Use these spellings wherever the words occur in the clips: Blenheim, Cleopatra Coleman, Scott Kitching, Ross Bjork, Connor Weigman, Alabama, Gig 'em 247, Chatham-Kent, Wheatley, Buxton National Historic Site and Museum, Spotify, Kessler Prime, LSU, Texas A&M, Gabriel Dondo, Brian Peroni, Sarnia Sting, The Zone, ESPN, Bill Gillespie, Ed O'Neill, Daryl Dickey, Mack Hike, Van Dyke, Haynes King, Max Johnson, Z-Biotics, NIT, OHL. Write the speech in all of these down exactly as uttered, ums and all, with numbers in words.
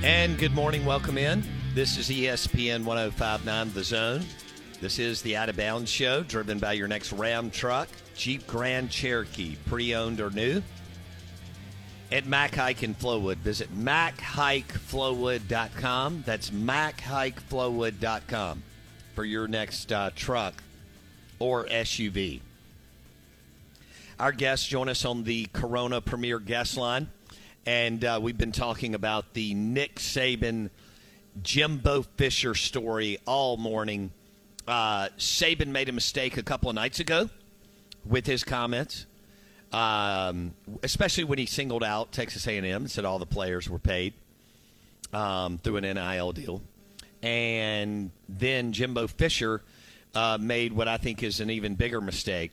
And good morning. Welcome in. This is E S P N one oh five point nine The Zone. This is the Out of Bounds show, driven by your next Ram truck, Jeep Grand Cherokee, pre-owned or new. At Mack Hike in Flowood, visit mack hike flowood dot com. That's mack hike flowood dot com for your next uh, truck or S U V. Our guests join us on the Corona Premier guest line. And uh, we've been talking about the Nick Saban, Jimbo Fisher story all morning. Uh, Saban made a mistake a couple of nights ago with his comments, um, especially when he singled out Texas A and M and said all the players were paid um, through an N I L deal. And then Jimbo Fisher uh, made what I think is an even bigger mistake,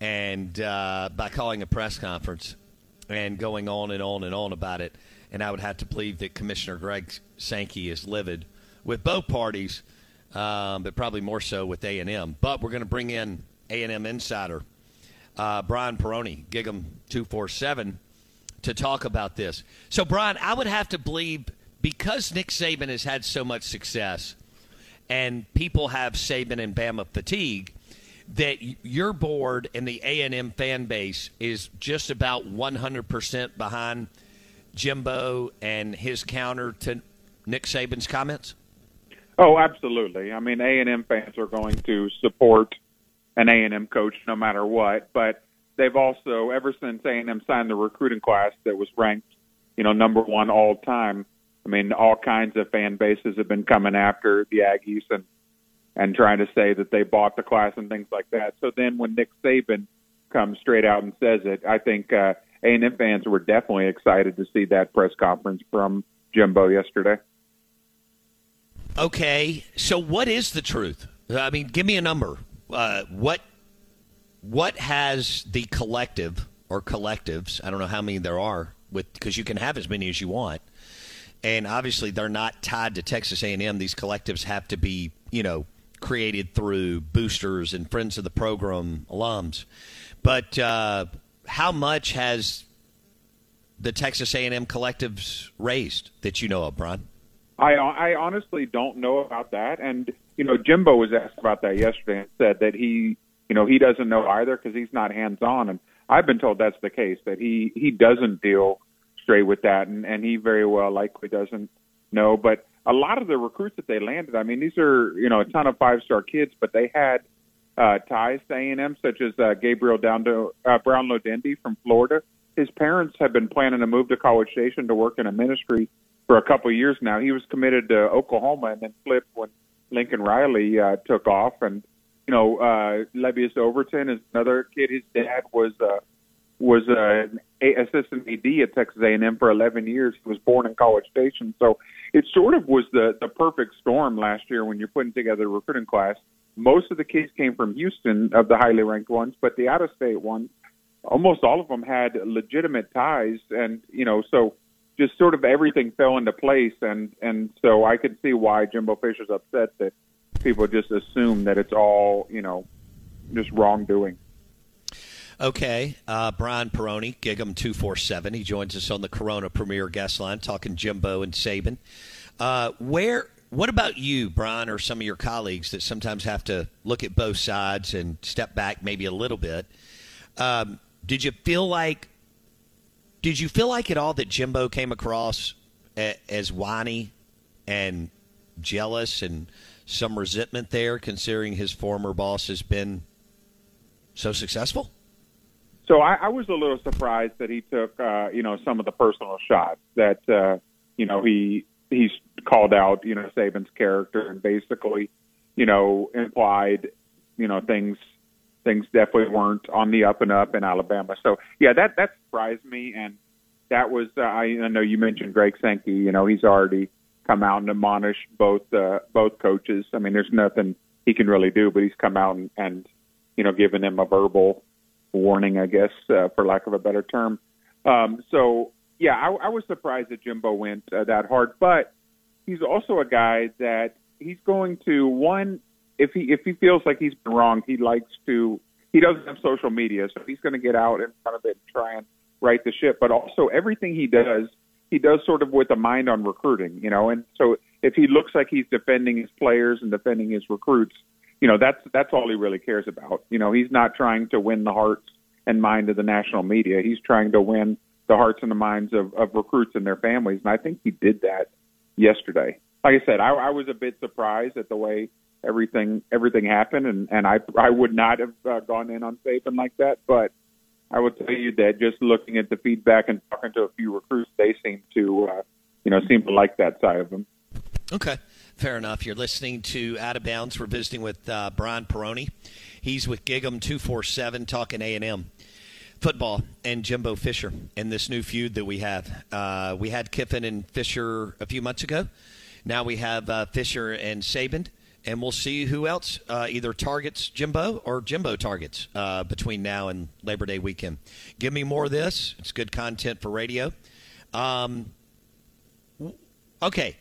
and uh, by calling a press conference and going on and on and on about it. And I would have to believe that Commissioner Greg Sankey is livid with both parties, um, but probably more so with A and M. But we're going to bring in A and M insider uh, Brian Peroni, Gig 'em two forty-seven, to talk about this. So, Brian, I would have to believe, because Nick Saban has had so much success and people have Saban and Bama fatigue, that your board and the A and M fan base is just about one hundred percent behind Jimbo and his counter to Nick Saban's comments? Oh, absolutely. I mean, A and M fans are going to support an A and M coach no matter what, but they've also, ever since A and M signed the recruiting class that was ranked, you know, number one all time, I mean, all kinds of fan bases have been coming after the Aggies and and trying to say that they bought the class and things like that. So then when Nick Saban comes straight out and says it, I think uh, A and M fans were definitely excited to see that press conference from Jimbo yesterday. Okay, so what is the truth? I mean, give me a number. Uh, what what has the collective or collectives, I don't know how many there are, with because you can have as many as you want, and obviously they're not tied to Texas A and M. These collectives have to be, you know, created through boosters and friends of the program alums. But uh, how much has the Texas A and M collectives raised that you know of, Brian? I, I honestly don't know about that. And, you know, Jimbo was asked about that yesterday and said that he, you know, he doesn't know either because he's not hands-on. And I've been told that's the case, that he, he doesn't deal straight with that, and, and he very well likely doesn't know. But a lot of the recruits that they landed, I mean, these are, you know, a ton of five-star kids, but they had uh, ties to A and M, such as uh, Gabriel Dondo, uh, Brownlow Dendy from Florida. His parents had been planning to move to College Station to work in a ministry for a couple of years now. He was committed to Oklahoma and then flipped when Lincoln Riley uh, took off. And, you know, uh, Levius Overton is another kid. His dad was uh, was an assistant A D at Texas A and M for eleven years. He was born in College Station. So it sort of was the, the perfect storm last year when you're putting together a recruiting class. Most of the kids came from Houston of the highly ranked ones, but the out-of-state ones, almost all of them had legitimate ties. And, you know, so just sort of everything fell into place. And, and so I could see why Jimbo Fisher's upset that people just assume that it's all, you know, just wrongdoing. Okay, uh, Brian Peroni, Gig 'em two forty-seven. He joins us on the Corona Premier guest line, talking Jimbo and Saban. Uh, where, what about you, Brian, or some of your colleagues that sometimes have to look at both sides and step back maybe a little bit? Um, did you feel like, did you feel like at all that Jimbo came across a, as whiny and jealous and some resentment there, considering his former boss has been so successful? So I, I was a little surprised that he took, uh, you know, some of the personal shots that, uh, you know, he he's called out, you know, Saban's character and basically, you know, implied, you know, things things definitely weren't on the up and up in Alabama. So, yeah, that, that surprised me. And that was, uh, I, I know you mentioned Greg Sankey, you know, he's already come out and admonished both uh, both coaches. I mean, there's nothing he can really do, but he's come out and, and you know, given them a verbal warning, I guess, uh, for lack of a better term. Um, so, yeah, I, I was surprised that Jimbo went uh, that hard, but he's also a guy that he's going to, one, if he if he feels like he's been wrong, he likes to, he doesn't have social media, so he's going to get out in front of it and try and right the ship, but also everything he does, he does sort of with a mind on recruiting, you know, and so if he looks like he's defending his players and defending his recruits, you know, that's that's all he really cares about. You know, he's not trying to win the hearts and mind of the national media. He's trying to win the hearts and the minds of, of recruits and their families, and I think he did that yesterday. Like I said, I, I was a bit surprised at the way everything everything happened, and, and I I would not have uh, gone in on Saban like that, but I will tell you that just looking at the feedback and talking to a few recruits, they seem to, uh, you know, seem to like that side of them. Okay. Fair enough. You're listening to Out of Bounds. We're visiting with uh, Brian Peroni. He's with Gig 'em two forty-seven, talking A and M football and Jimbo Fisher and this new feud that we have. Uh, we had Kiffin and Fisher a few months ago. Now we have uh, Fisher and Saban, and we'll see who else uh, either targets Jimbo or Jimbo targets uh, between now and Labor Day weekend. Give me more of this. It's good content for radio. Um, okay.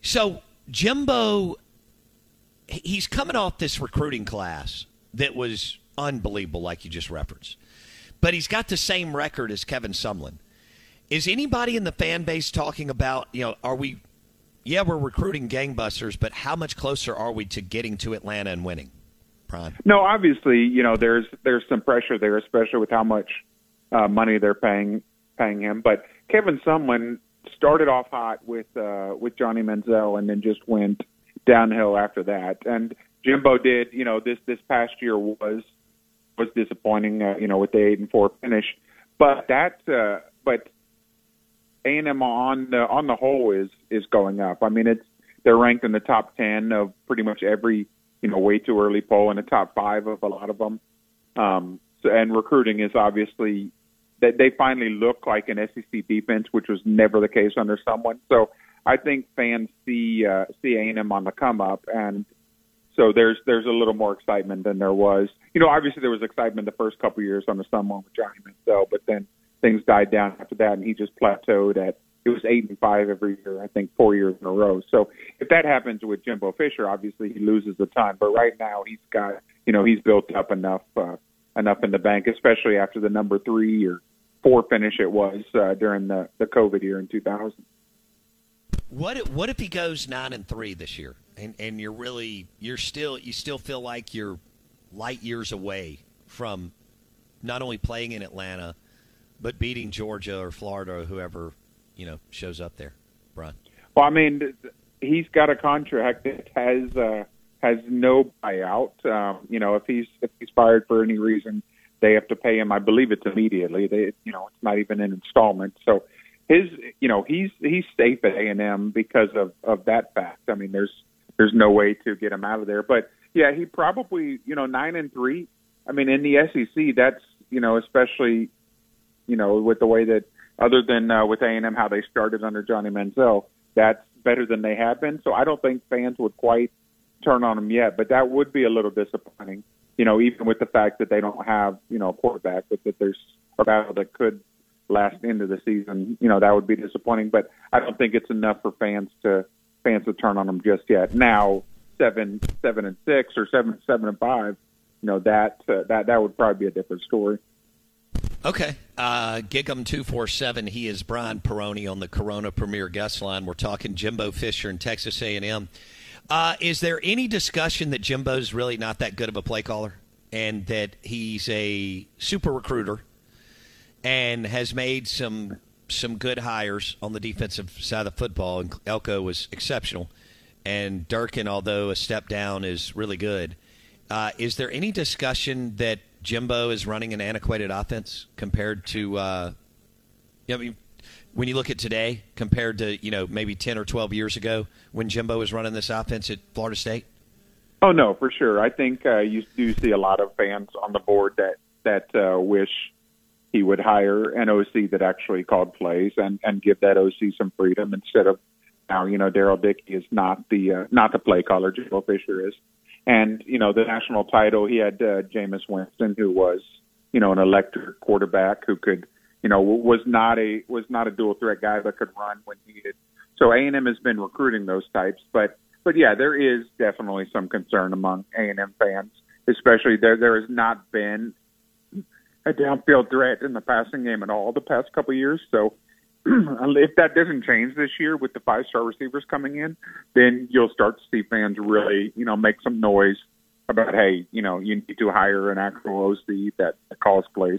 So – Jimbo, he's coming off this recruiting class that was unbelievable, like you just referenced. But he's got the same record as Kevin Sumlin. Is anybody in the fan base talking about, you know, are we, yeah, we're recruiting gangbusters, but how much closer are we to getting to Atlanta and winning, Brian? No, obviously, you know, there's there's some pressure there, especially with how much uh, money they're paying paying him. But Kevin Sumlin started off hot with uh, with Johnny Manziel and then just went downhill after that. And Jimbo did, you know, this this past year was was disappointing, uh, you know, with the eight and four finish. But that, uh, but A and M on the on the whole is is going up. I mean, it's they're ranked in the top ten of pretty much every, you know, way too early poll, and the top five of a lot of them. Um, so, and recruiting is obviously. That they finally look like an S E C defense, which was never the case under someone. So I think fans see uh, see A and M on the come up, and so there's there's a little more excitement than there was. You know, obviously there was excitement the first couple of years under someone with Johnny Manziel, but then things died down after that, and he just plateaued at it was eight and five every year, I think four years in a row. So if that happens with Jimbo Fisher, obviously he loses the time. But right now he's got you know he's built up enough uh, enough in the bank, especially after the number three or four finish it was uh, during the, the COVID year in two thousand. What if, what if he goes nine and three this year, and, and you're really you're still you still feel like you're light years away from not only playing in Atlanta, but beating Georgia or Florida or whoever you know shows up there, Brian? Well, I mean, he's got a contract that has uh, has no buyout. Um, you know, if he's if he's fired for any reason, they have to pay him. I believe it's immediately. They, you know, it's not even an installment. So his, you know, he's he's safe at A and M because of, of that fact. I mean, there's there's no way to get him out of there. But yeah, he probably, you know, nine and three. I mean, in the S E C, that's you know, especially you know, with the way that, other than uh, with A and M, how they started under Johnny Manziel, that's better than they have been. So I don't think fans would quite turn on them yet, but that would be a little disappointing, you know, even with the fact that they don't have, you know, a quarterback, but that there's a battle that could last into the season. You know, that would be disappointing, but I don't think it's enough for fans to fans to turn on them just yet. Now, seven, seven and six or seven, seven and five, you know, that, uh, that, that would probably be a different story. Okay. Uh, Gig 'em two forty-seven. He is Brian Peroni on the Corona Premier Guest Line. We're talking Jimbo Fisher and Texas A and M. Uh, is there any discussion that Jimbo's really not that good of a play caller and that he's a super recruiter and has made some some good hires on the defensive side of football? And Elko was exceptional. And Durkin, although a step down, is really good. Uh, is there any discussion that Jimbo is running an antiquated offense compared to, uh, I mean, when you look at today compared to, you know, maybe ten or twelve years ago when Jimbo was running this offense at Florida State? Oh, no, for sure. I think uh, you do see a lot of fans on the board that, that uh, wish he would hire an O C that actually called plays and, and give that O C some freedom instead of now, you know, Daryl Dickey is not the, uh, not the play caller, Jimbo Fisher is. And, you know, the national title, he had uh, Jameis Winston, who was, you know, an electric quarterback who could, you know, was not a was not a dual threat guy but could run when needed. So A and M has been recruiting those types. But, but yeah, there is definitely some concern among A and M fans, especially there there has not been a downfield threat in the passing game at all the past couple of years. So if that doesn't change this year with the five-star receivers coming in, then you'll start to see fans really, you know, make some noise about, hey, you know, you need to hire an actual O C that calls plays.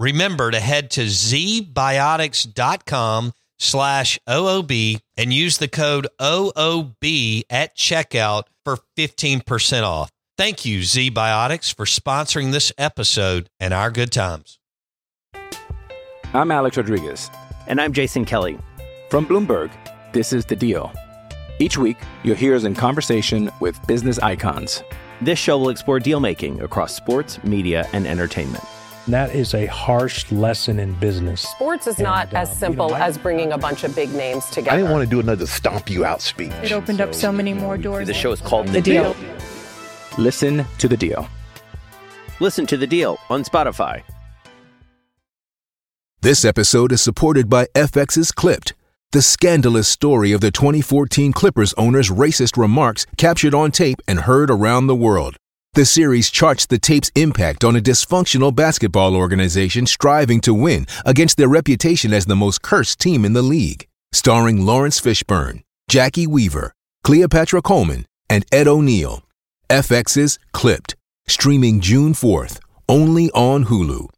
Remember to head to zbiotics.com slash OOB and use the code O O B at checkout for fifteen percent off. Thank you, Z-Biotics, for sponsoring this episode and our good times. I'm Alex Rodriguez. And I'm Jason Kelly. From Bloomberg, this is The Deal. Each week, you'll hear us in conversation with business icons. This show will explore deal-making across sports, media, and entertainment. That is a harsh lesson in business. Sports is and not as um, simple you know, I, as bringing a bunch of big names together. I didn't want to do another stomp you out speech. It opened so, up so many more doors. The show is called The, the Deal. Deal. Listen to The Deal. Listen to The Deal on Spotify. This episode is supported by F X's Clipped, the scandalous story of the twenty fourteen Clippers owner's racist remarks captured on tape and heard around the world. The series charts the tape's impact on a dysfunctional basketball organization striving to win against their reputation as the most cursed team in the league. Starring Lawrence Fishburne, Jackie Weaver, Cleopatra Coleman, and Ed O'Neill. F X's Clipped, streaming June fourth, only on Hulu.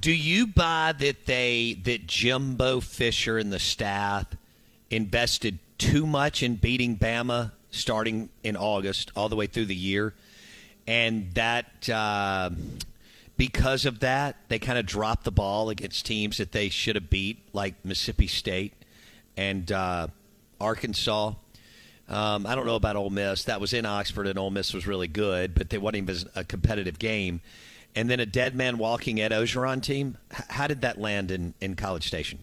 Do you buy that they that Jimbo Fisher and the staff invested too much in beating Bama starting in August all the way through the year, and that uh, because of that they kind of dropped the ball against teams that they should have beat, like Mississippi State and uh, Arkansas? Um, I don't know about Ole Miss. That was in Oxford, and Ole Miss was really good, but they wasn't even a competitive game. And then a dead man walking Ed Ogeron team. How did that land in, in College Station?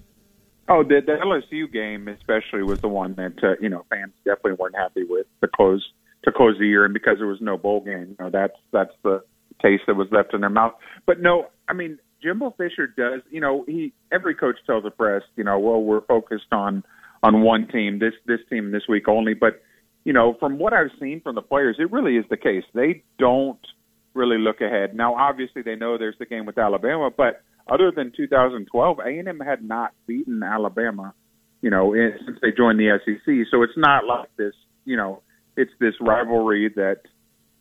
Oh, the, the L S U game especially was the one that uh, you know fans definitely weren't happy with to close to close the year, and because there was no bowl game, you know, that's that's the taste that was left in their mouth. But no, I mean Jimbo Fisher does, you know, he every coach tells the press, you know, well, we're focused on on one team, this this team this week only. But, you know, from what I've seen from the players, it really is the case. They don't really look ahead. Now, obviously, they know there's the game with Alabama, but other than two thousand twelve, A and M had not beaten Alabama, you know, in, since they joined the S E C. So it's not like this, you know, it's this rivalry that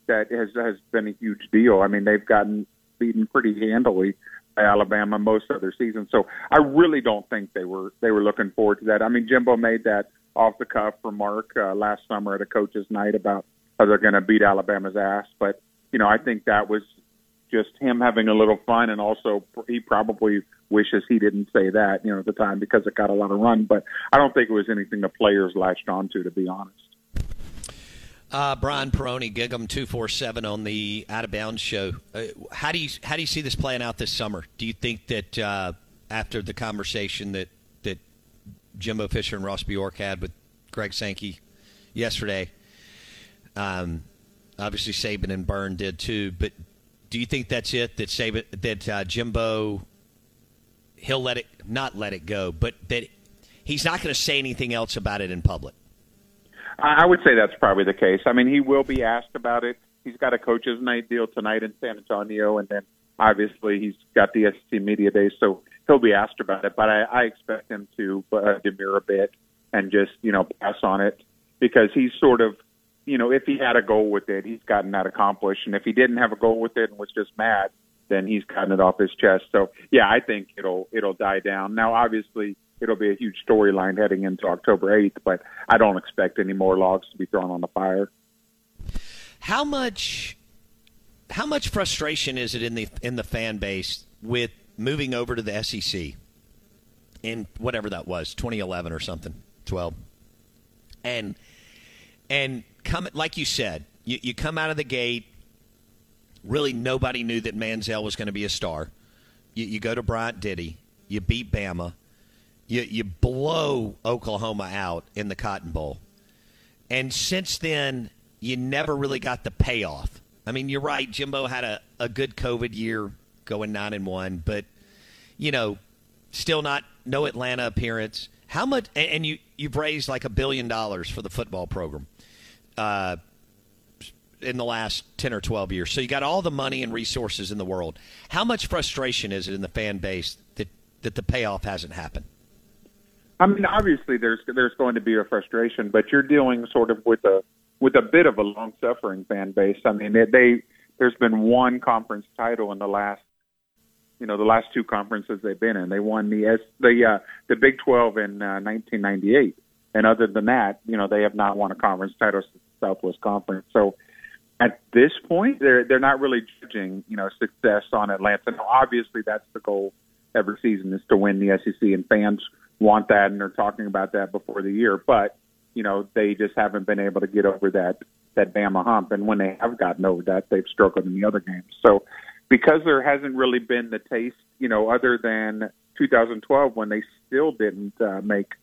that has has been a huge deal. I mean, they've gotten beaten pretty handily by Alabama most other seasons. So I really don't think they were they were looking forward to that. I mean, Jimbo made that off-the-cuff remark uh, last summer at a coach's night about how they're going to beat Alabama's ass. But, you know, I think that was just him having a little fun, and also he probably wishes he didn't say that, you know, at the time because it got a lot of run. But I don't think it was anything the players latched onto, to be honest. Uh, Brian Peroni, Gig 'em two forty-seven on the Out of Bounds show. Uh, how do you how do you see this playing out this summer? Do you think that uh, after the conversation that that Jimbo Fisher and Ross Bjork had with Greg Sankey yesterday, um, obviously Saban and Byrne did too, but do you think that's it? That Saban, that uh, Jimbo, he'll let it not let it go, but that he's not going to say anything else about it in public? I would say that's probably the case. I mean, he will be asked about it. He's got a coach's night deal tonight in San Antonio, and then obviously he's got the S E C Media Day, so he'll be asked about it. But I, I expect him to uh, demur a bit and just, you know, pass on it, because he's sort of, you know, if he had a goal with it, he's gotten that accomplished. And if he didn't have a goal with it and was just mad, then he's gotten it off his chest. So, yeah, I think it'll it'll die down. Now, obviously, it'll be a huge storyline heading into October eighth, but I don't expect any more logs to be thrown on the fire. How much, how much frustration is it in the in the fan base with moving over to the S E C in whatever that was, twenty eleven or something, twelve, and and come like you said, you, you come out of the gate. Really, nobody knew that Manziel was going to be a star. You, you go to Bryant Diddy, you beat Bama. You you blow Oklahoma out in the Cotton Bowl. And since then, you never really got the payoff. I mean, you're right, Jimbo had a, a good COVID year going nine and one, but, you know, still not no Atlanta appearance. How much – and you, you've raised like a billion dollars for the football program uh, in the last ten or twelve years. So you got all the money and resources in the world. How much frustration is it in the fan base that, that the payoff hasn't happened? I mean, obviously, there's there's going to be a frustration, but you're dealing sort of with a with a bit of a long-suffering fan base. I mean, they, they there's been one conference title in the last, you know, the last two conferences they've been in. They won the S, the uh, the Big twelve in uh, nineteen ninety-eight, and other than that, you know, they have not won a conference title since the Southwest Conference. So at this point, they're they're not really judging, you know, success on Atlanta. Now, obviously, that's the goal every season, is to win the S E C, and fans want that, and they're talking about that before the year. But, you know, they just haven't been able to get over that that Bama hump. And when they have gotten over that, they've struggled in the other games. So because there hasn't really been the taste, you know, other than two thousand twelve, when they still didn't uh, make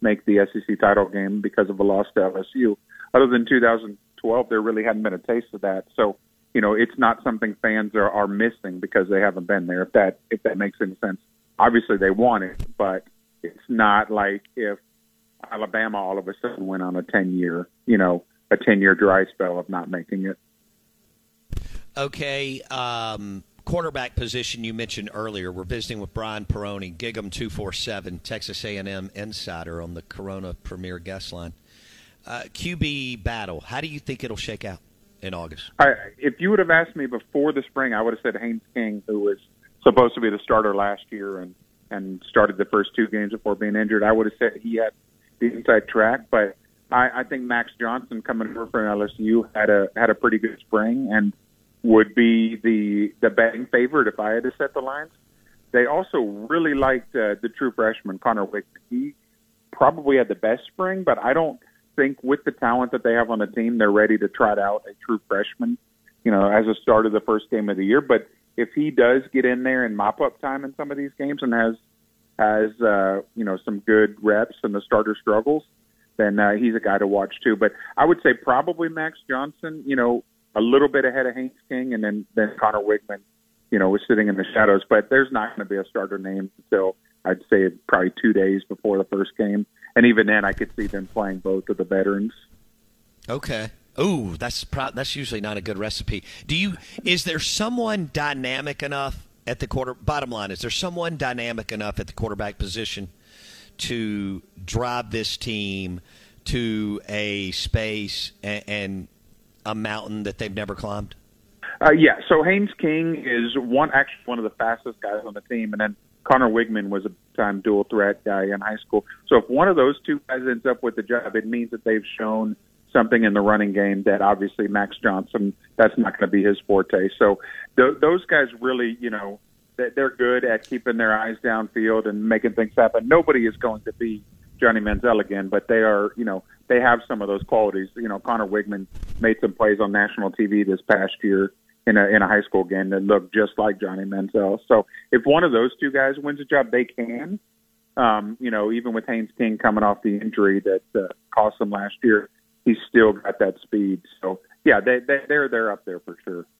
make the S E C title game because of a loss to L S U, other than two thousand twelve, there really hadn't been a taste of that. So, you know, it's not something fans are, are missing because they haven't been there, if that if that makes any sense. Obviously, they want it, but it's not like if Alabama all of a sudden went on a ten-year, you know, a ten-year dry spell of not making it. Okay, um, quarterback position you mentioned earlier. We're visiting with Brian Peroni, Gig 'em two forty-seven, Texas A and M insider on the Corona Premier guest line. Uh, Q B battle. How do you think it'll shake out in August? I, if you would have asked me before the spring, I would have said Haynes King, who was supposed to be the starter last year and and started the first two games before being injured. I would have said he had the inside track, but I, I think Max Johnson coming over from L S U had a had a pretty good spring and would be the the betting favorite if I had to set the lines. They also really liked uh, the true freshman, Connor Weigman. He probably had the best spring, but I don't think with the talent that they have on the team, they're ready to trot out a true freshman, you know, as a starter the first game of the year. But if he does get in there and mop up time in some of these games and has has uh, you know, some good reps and the starter struggles, then uh, he's a guy to watch too. But I would say probably Max Johnson, you know, a little bit ahead of Haynes King, and then then Connor Weigman, you know, was sitting in the shadows. But there's not going to be a starter named until I'd say probably two days before the first game. And even then, I could see them playing both of the veterans. Okay. Ooh, that's pro- that's usually not a good recipe. Do you? Is there someone dynamic enough at the quarter? Bottom line, is there someone dynamic enough at the quarterback position to drive this team to a space and, and a mountain that they've never climbed? Uh, yeah. So Haynes King is one actually one of the fastest guys on the team, and then Connor Weigman was a time dual threat guy in high school. So if one of those two guys ends up with the job, it means that they've shown something in the running game that obviously Max Johnson, that's not going to be his forte. So th- those guys really, you know, they're good at keeping their eyes downfield and making things happen. Nobody is going to be Johnny Manziel again, but they are, you know, they have some of those qualities. You know, Connor Weigman made some plays on national T V this past year in a in a high school game that looked just like Johnny Manziel. So if one of those two guys wins a job, they can. Um, you know, even with Haynes King coming off the injury that uh, cost him last year, he's still got that speed. So, yeah, they, they, they're they're up there for sure.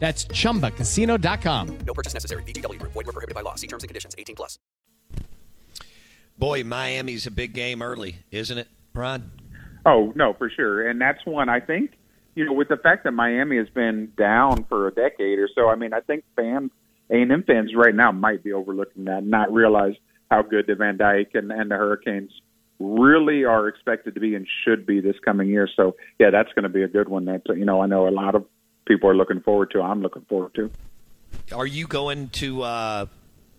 That's chumba casino dot com. No purchase necessary. V G W Group. Void where prohibited by law. See terms and conditions. eighteen plus. Boy, Miami's a big game early, isn't it, Brian? Oh, no, for sure. And that's one, I think, you know, with the fact that Miami has been down for a decade or so, I mean, I think fans, A and M fans right now might be overlooking that and not realize how good the Van Dyke and, and the Hurricanes really are expected to be and should be this coming year. So, yeah, that's going to be a good one. That, you know, I know a lot of people are looking forward to. I'm looking forward to. Are you going to uh,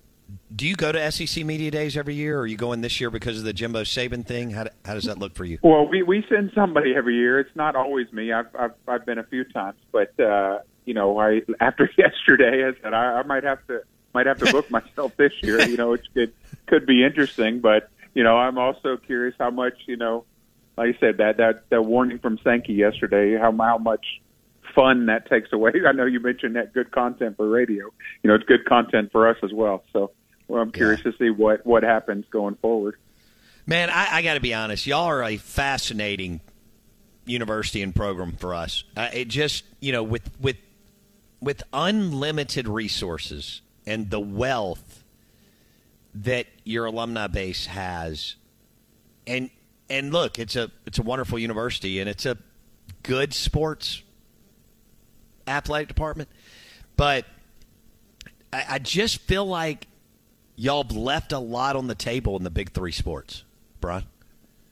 – do you go to S E C Media Days every year, or are you going this year because of the Jimbo Saban thing? How, how does that look for you? Well, we, we send somebody every year. It's not always me. I've I've, I've been a few times. But, uh, you know, I after yesterday, I said I, I might have to might have to book myself this year. You know, it could, could be interesting. But, you know, I'm also curious how much, you know, like I said, that, that, that warning from Sankey yesterday, how, how much – fun that takes away. I know you mentioned that good content for radio. You know, it's good content for us as well. So well, I'm curious yeah. to see what, what happens going forward. Man, I, I got to be honest. Y'all are a fascinating university and program for us. Uh, it just, you know, with with with unlimited resources and the wealth that your alumni base has, and and look, it's a it's a wonderful university and it's a good sports athletic department, but I, I just feel like y'all have left a lot on the table in the big three sports, Brian.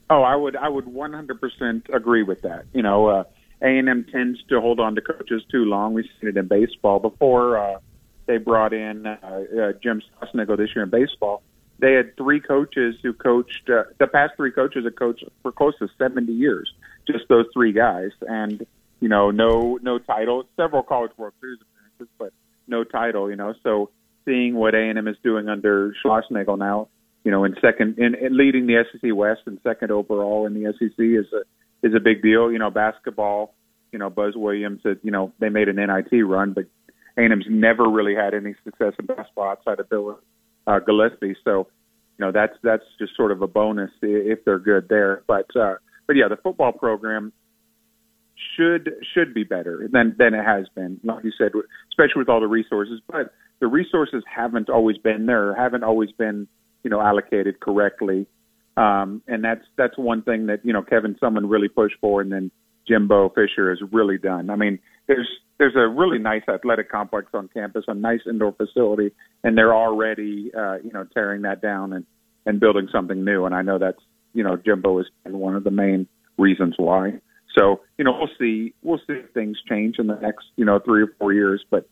Oh, I would, I would one hundred percent agree with that. You know, uh, A and M tends to hold on to coaches too long. We've seen it in baseball before. Uh, they brought in uh, uh, Jim Sosnickle this year in baseball. They had three coaches who coached uh, the past three coaches have coached for close to seventy years. Just those three guys, and you know, no no title, several College World Series appearances, but no title, you know. So seeing what A and M is doing under Schlossnagel now, you know, in second, in, in leading the S E C West and second overall in the S E C is a, is a big deal. You know, basketball, you know, Buzz Williams, said, you know, they made an N I T run, but A and M's never really had any success in basketball outside of Bill uh, Gillespie. So, you know, that's that's just sort of a bonus if they're good there. But, uh, but yeah, the football program should should be better than than it has been, like you said, especially with all the resources. But the resources haven't always been there, haven't always been, you know, allocated correctly. Um, and that's that's one thing that, you know, Kevin Sumlin really pushed for, and then Jimbo Fisher has really done. I mean, there's there's a really nice athletic complex on campus, a nice indoor facility, and they're already, uh, you know, tearing that down and and building something new. And I know that's, you know, Jimbo is one of the main reasons why. So, you know, we'll see, we'll see if things change in the next, you know, three or four years, but,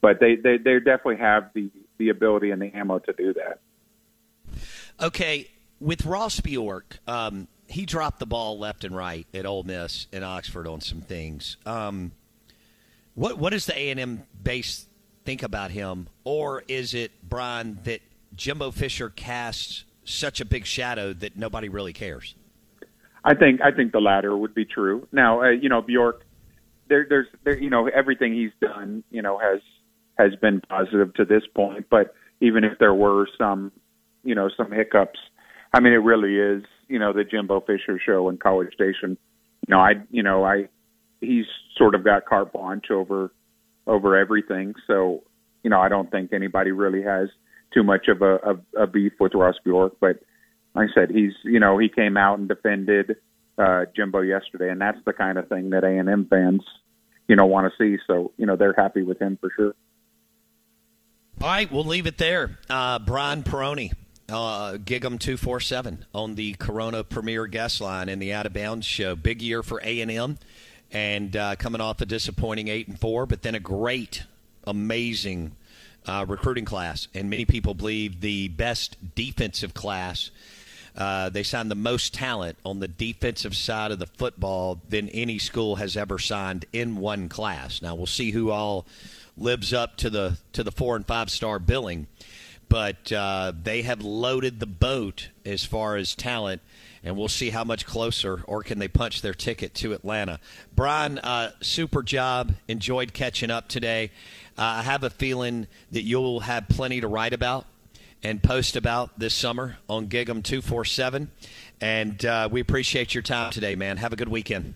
but they, they, they definitely have the, the ability and the ammo to do that. Okay. With Ross Bjork, um, he dropped the ball left and right at Ole Miss and Oxford on some things. Um, what, what does the A and M base think about him? Or is it, Brian, that Jimbo Fisher casts such a big shadow that nobody really cares? I think I think the latter would be true. Now, uh, you know, Bjork, there, there's, there, you know, everything he's done, you know, has has been positive to this point. But even if there were some, you know, some hiccups, I mean, it really is, you know, the Jimbo Fisher show in College Station. You know, I, you know, I, he's sort of got carte blanche over over everything. So, you know, I don't think anybody really has too much of a, a, a beef with Ross Bjork, but. Like I said, he's, you know, he came out and defended uh, Jimbo yesterday, and that's the kind of thing that A and M fans, you know, want to see. So, you know, they're happy with him for sure. All right, we'll leave it there. Uh, Brian Peroni, uh, Gig 'em two forty-seven on the Corona Premier guest line in the Out of Bounds show. Big year for A and M, and uh, coming off a disappointing eight and four, but then a great, amazing uh, recruiting class, and many people believe the best defensive class. Uh, they signed the most talent on the defensive side of the football than any school has ever signed in one class. Now, we'll see who all lives up to the to the four- and five-star billing. But uh, they have loaded the boat as far as talent, and we'll see how much closer or can they punch their ticket to Atlanta. Brian, uh, super job. Enjoyed catching up today. Uh, I have a feeling that you'll have plenty to write about and post about this summer on Gig 'em two forty-seven. And uh, we appreciate your time today, man. Have a good weekend.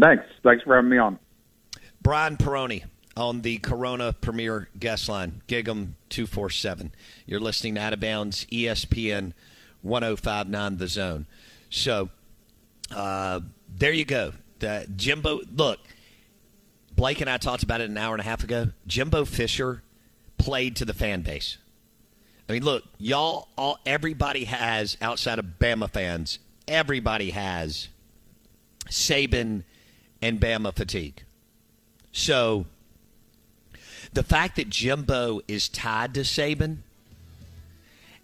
Thanks. Thanks for having me on. Brian Peroni on the Corona Premier guest line, Gig 'em two forty-seven. You're listening to Out of Bounds, E S P N one oh five point nine The Zone. So uh, there you go. The Jimbo, look, Blake and I talked about it an hour and a half ago. Jimbo Fisher played to the fan base. I mean, look, y'all, all, everybody has, outside of Bama fans, everybody has Saban and Bama fatigue. So the fact that Jimbo is tied to Saban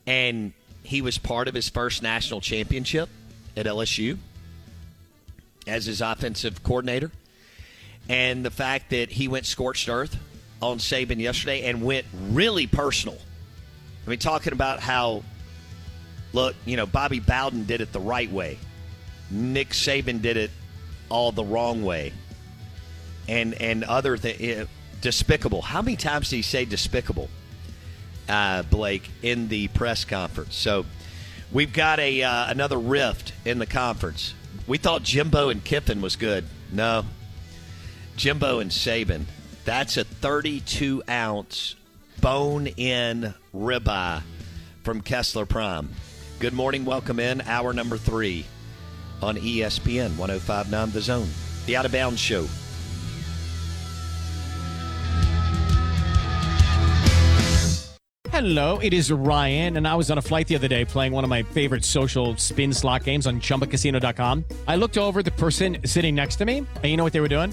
and he was part of his first national championship at L S U as his offensive coordinator, and the fact that he went scorched earth on Saban yesterday and went really personal. I mean, talking about how, look, you know, Bobby Bowden did it the right way. Nick Saban did it all the wrong way. And and other things, despicable. How many times did he say despicable, uh, Blake, in the press conference? So we've got a uh, another rift in the conference. We thought Jimbo and Kiffin was good. No. Jimbo and Saban. That's a thirty-two ounce bone-in ribeye from Kessler Prime. Good morning. Welcome in. Hour number three on E S P N one oh five point nine The Zone. The Out of Bounds Show. Hello, it is Ryan, and I was on a flight the other day playing one of my favorite social spin slot games on chumba casino dot com. I looked over at the person sitting next to me, and you know what they were doing?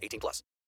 eighteen plus.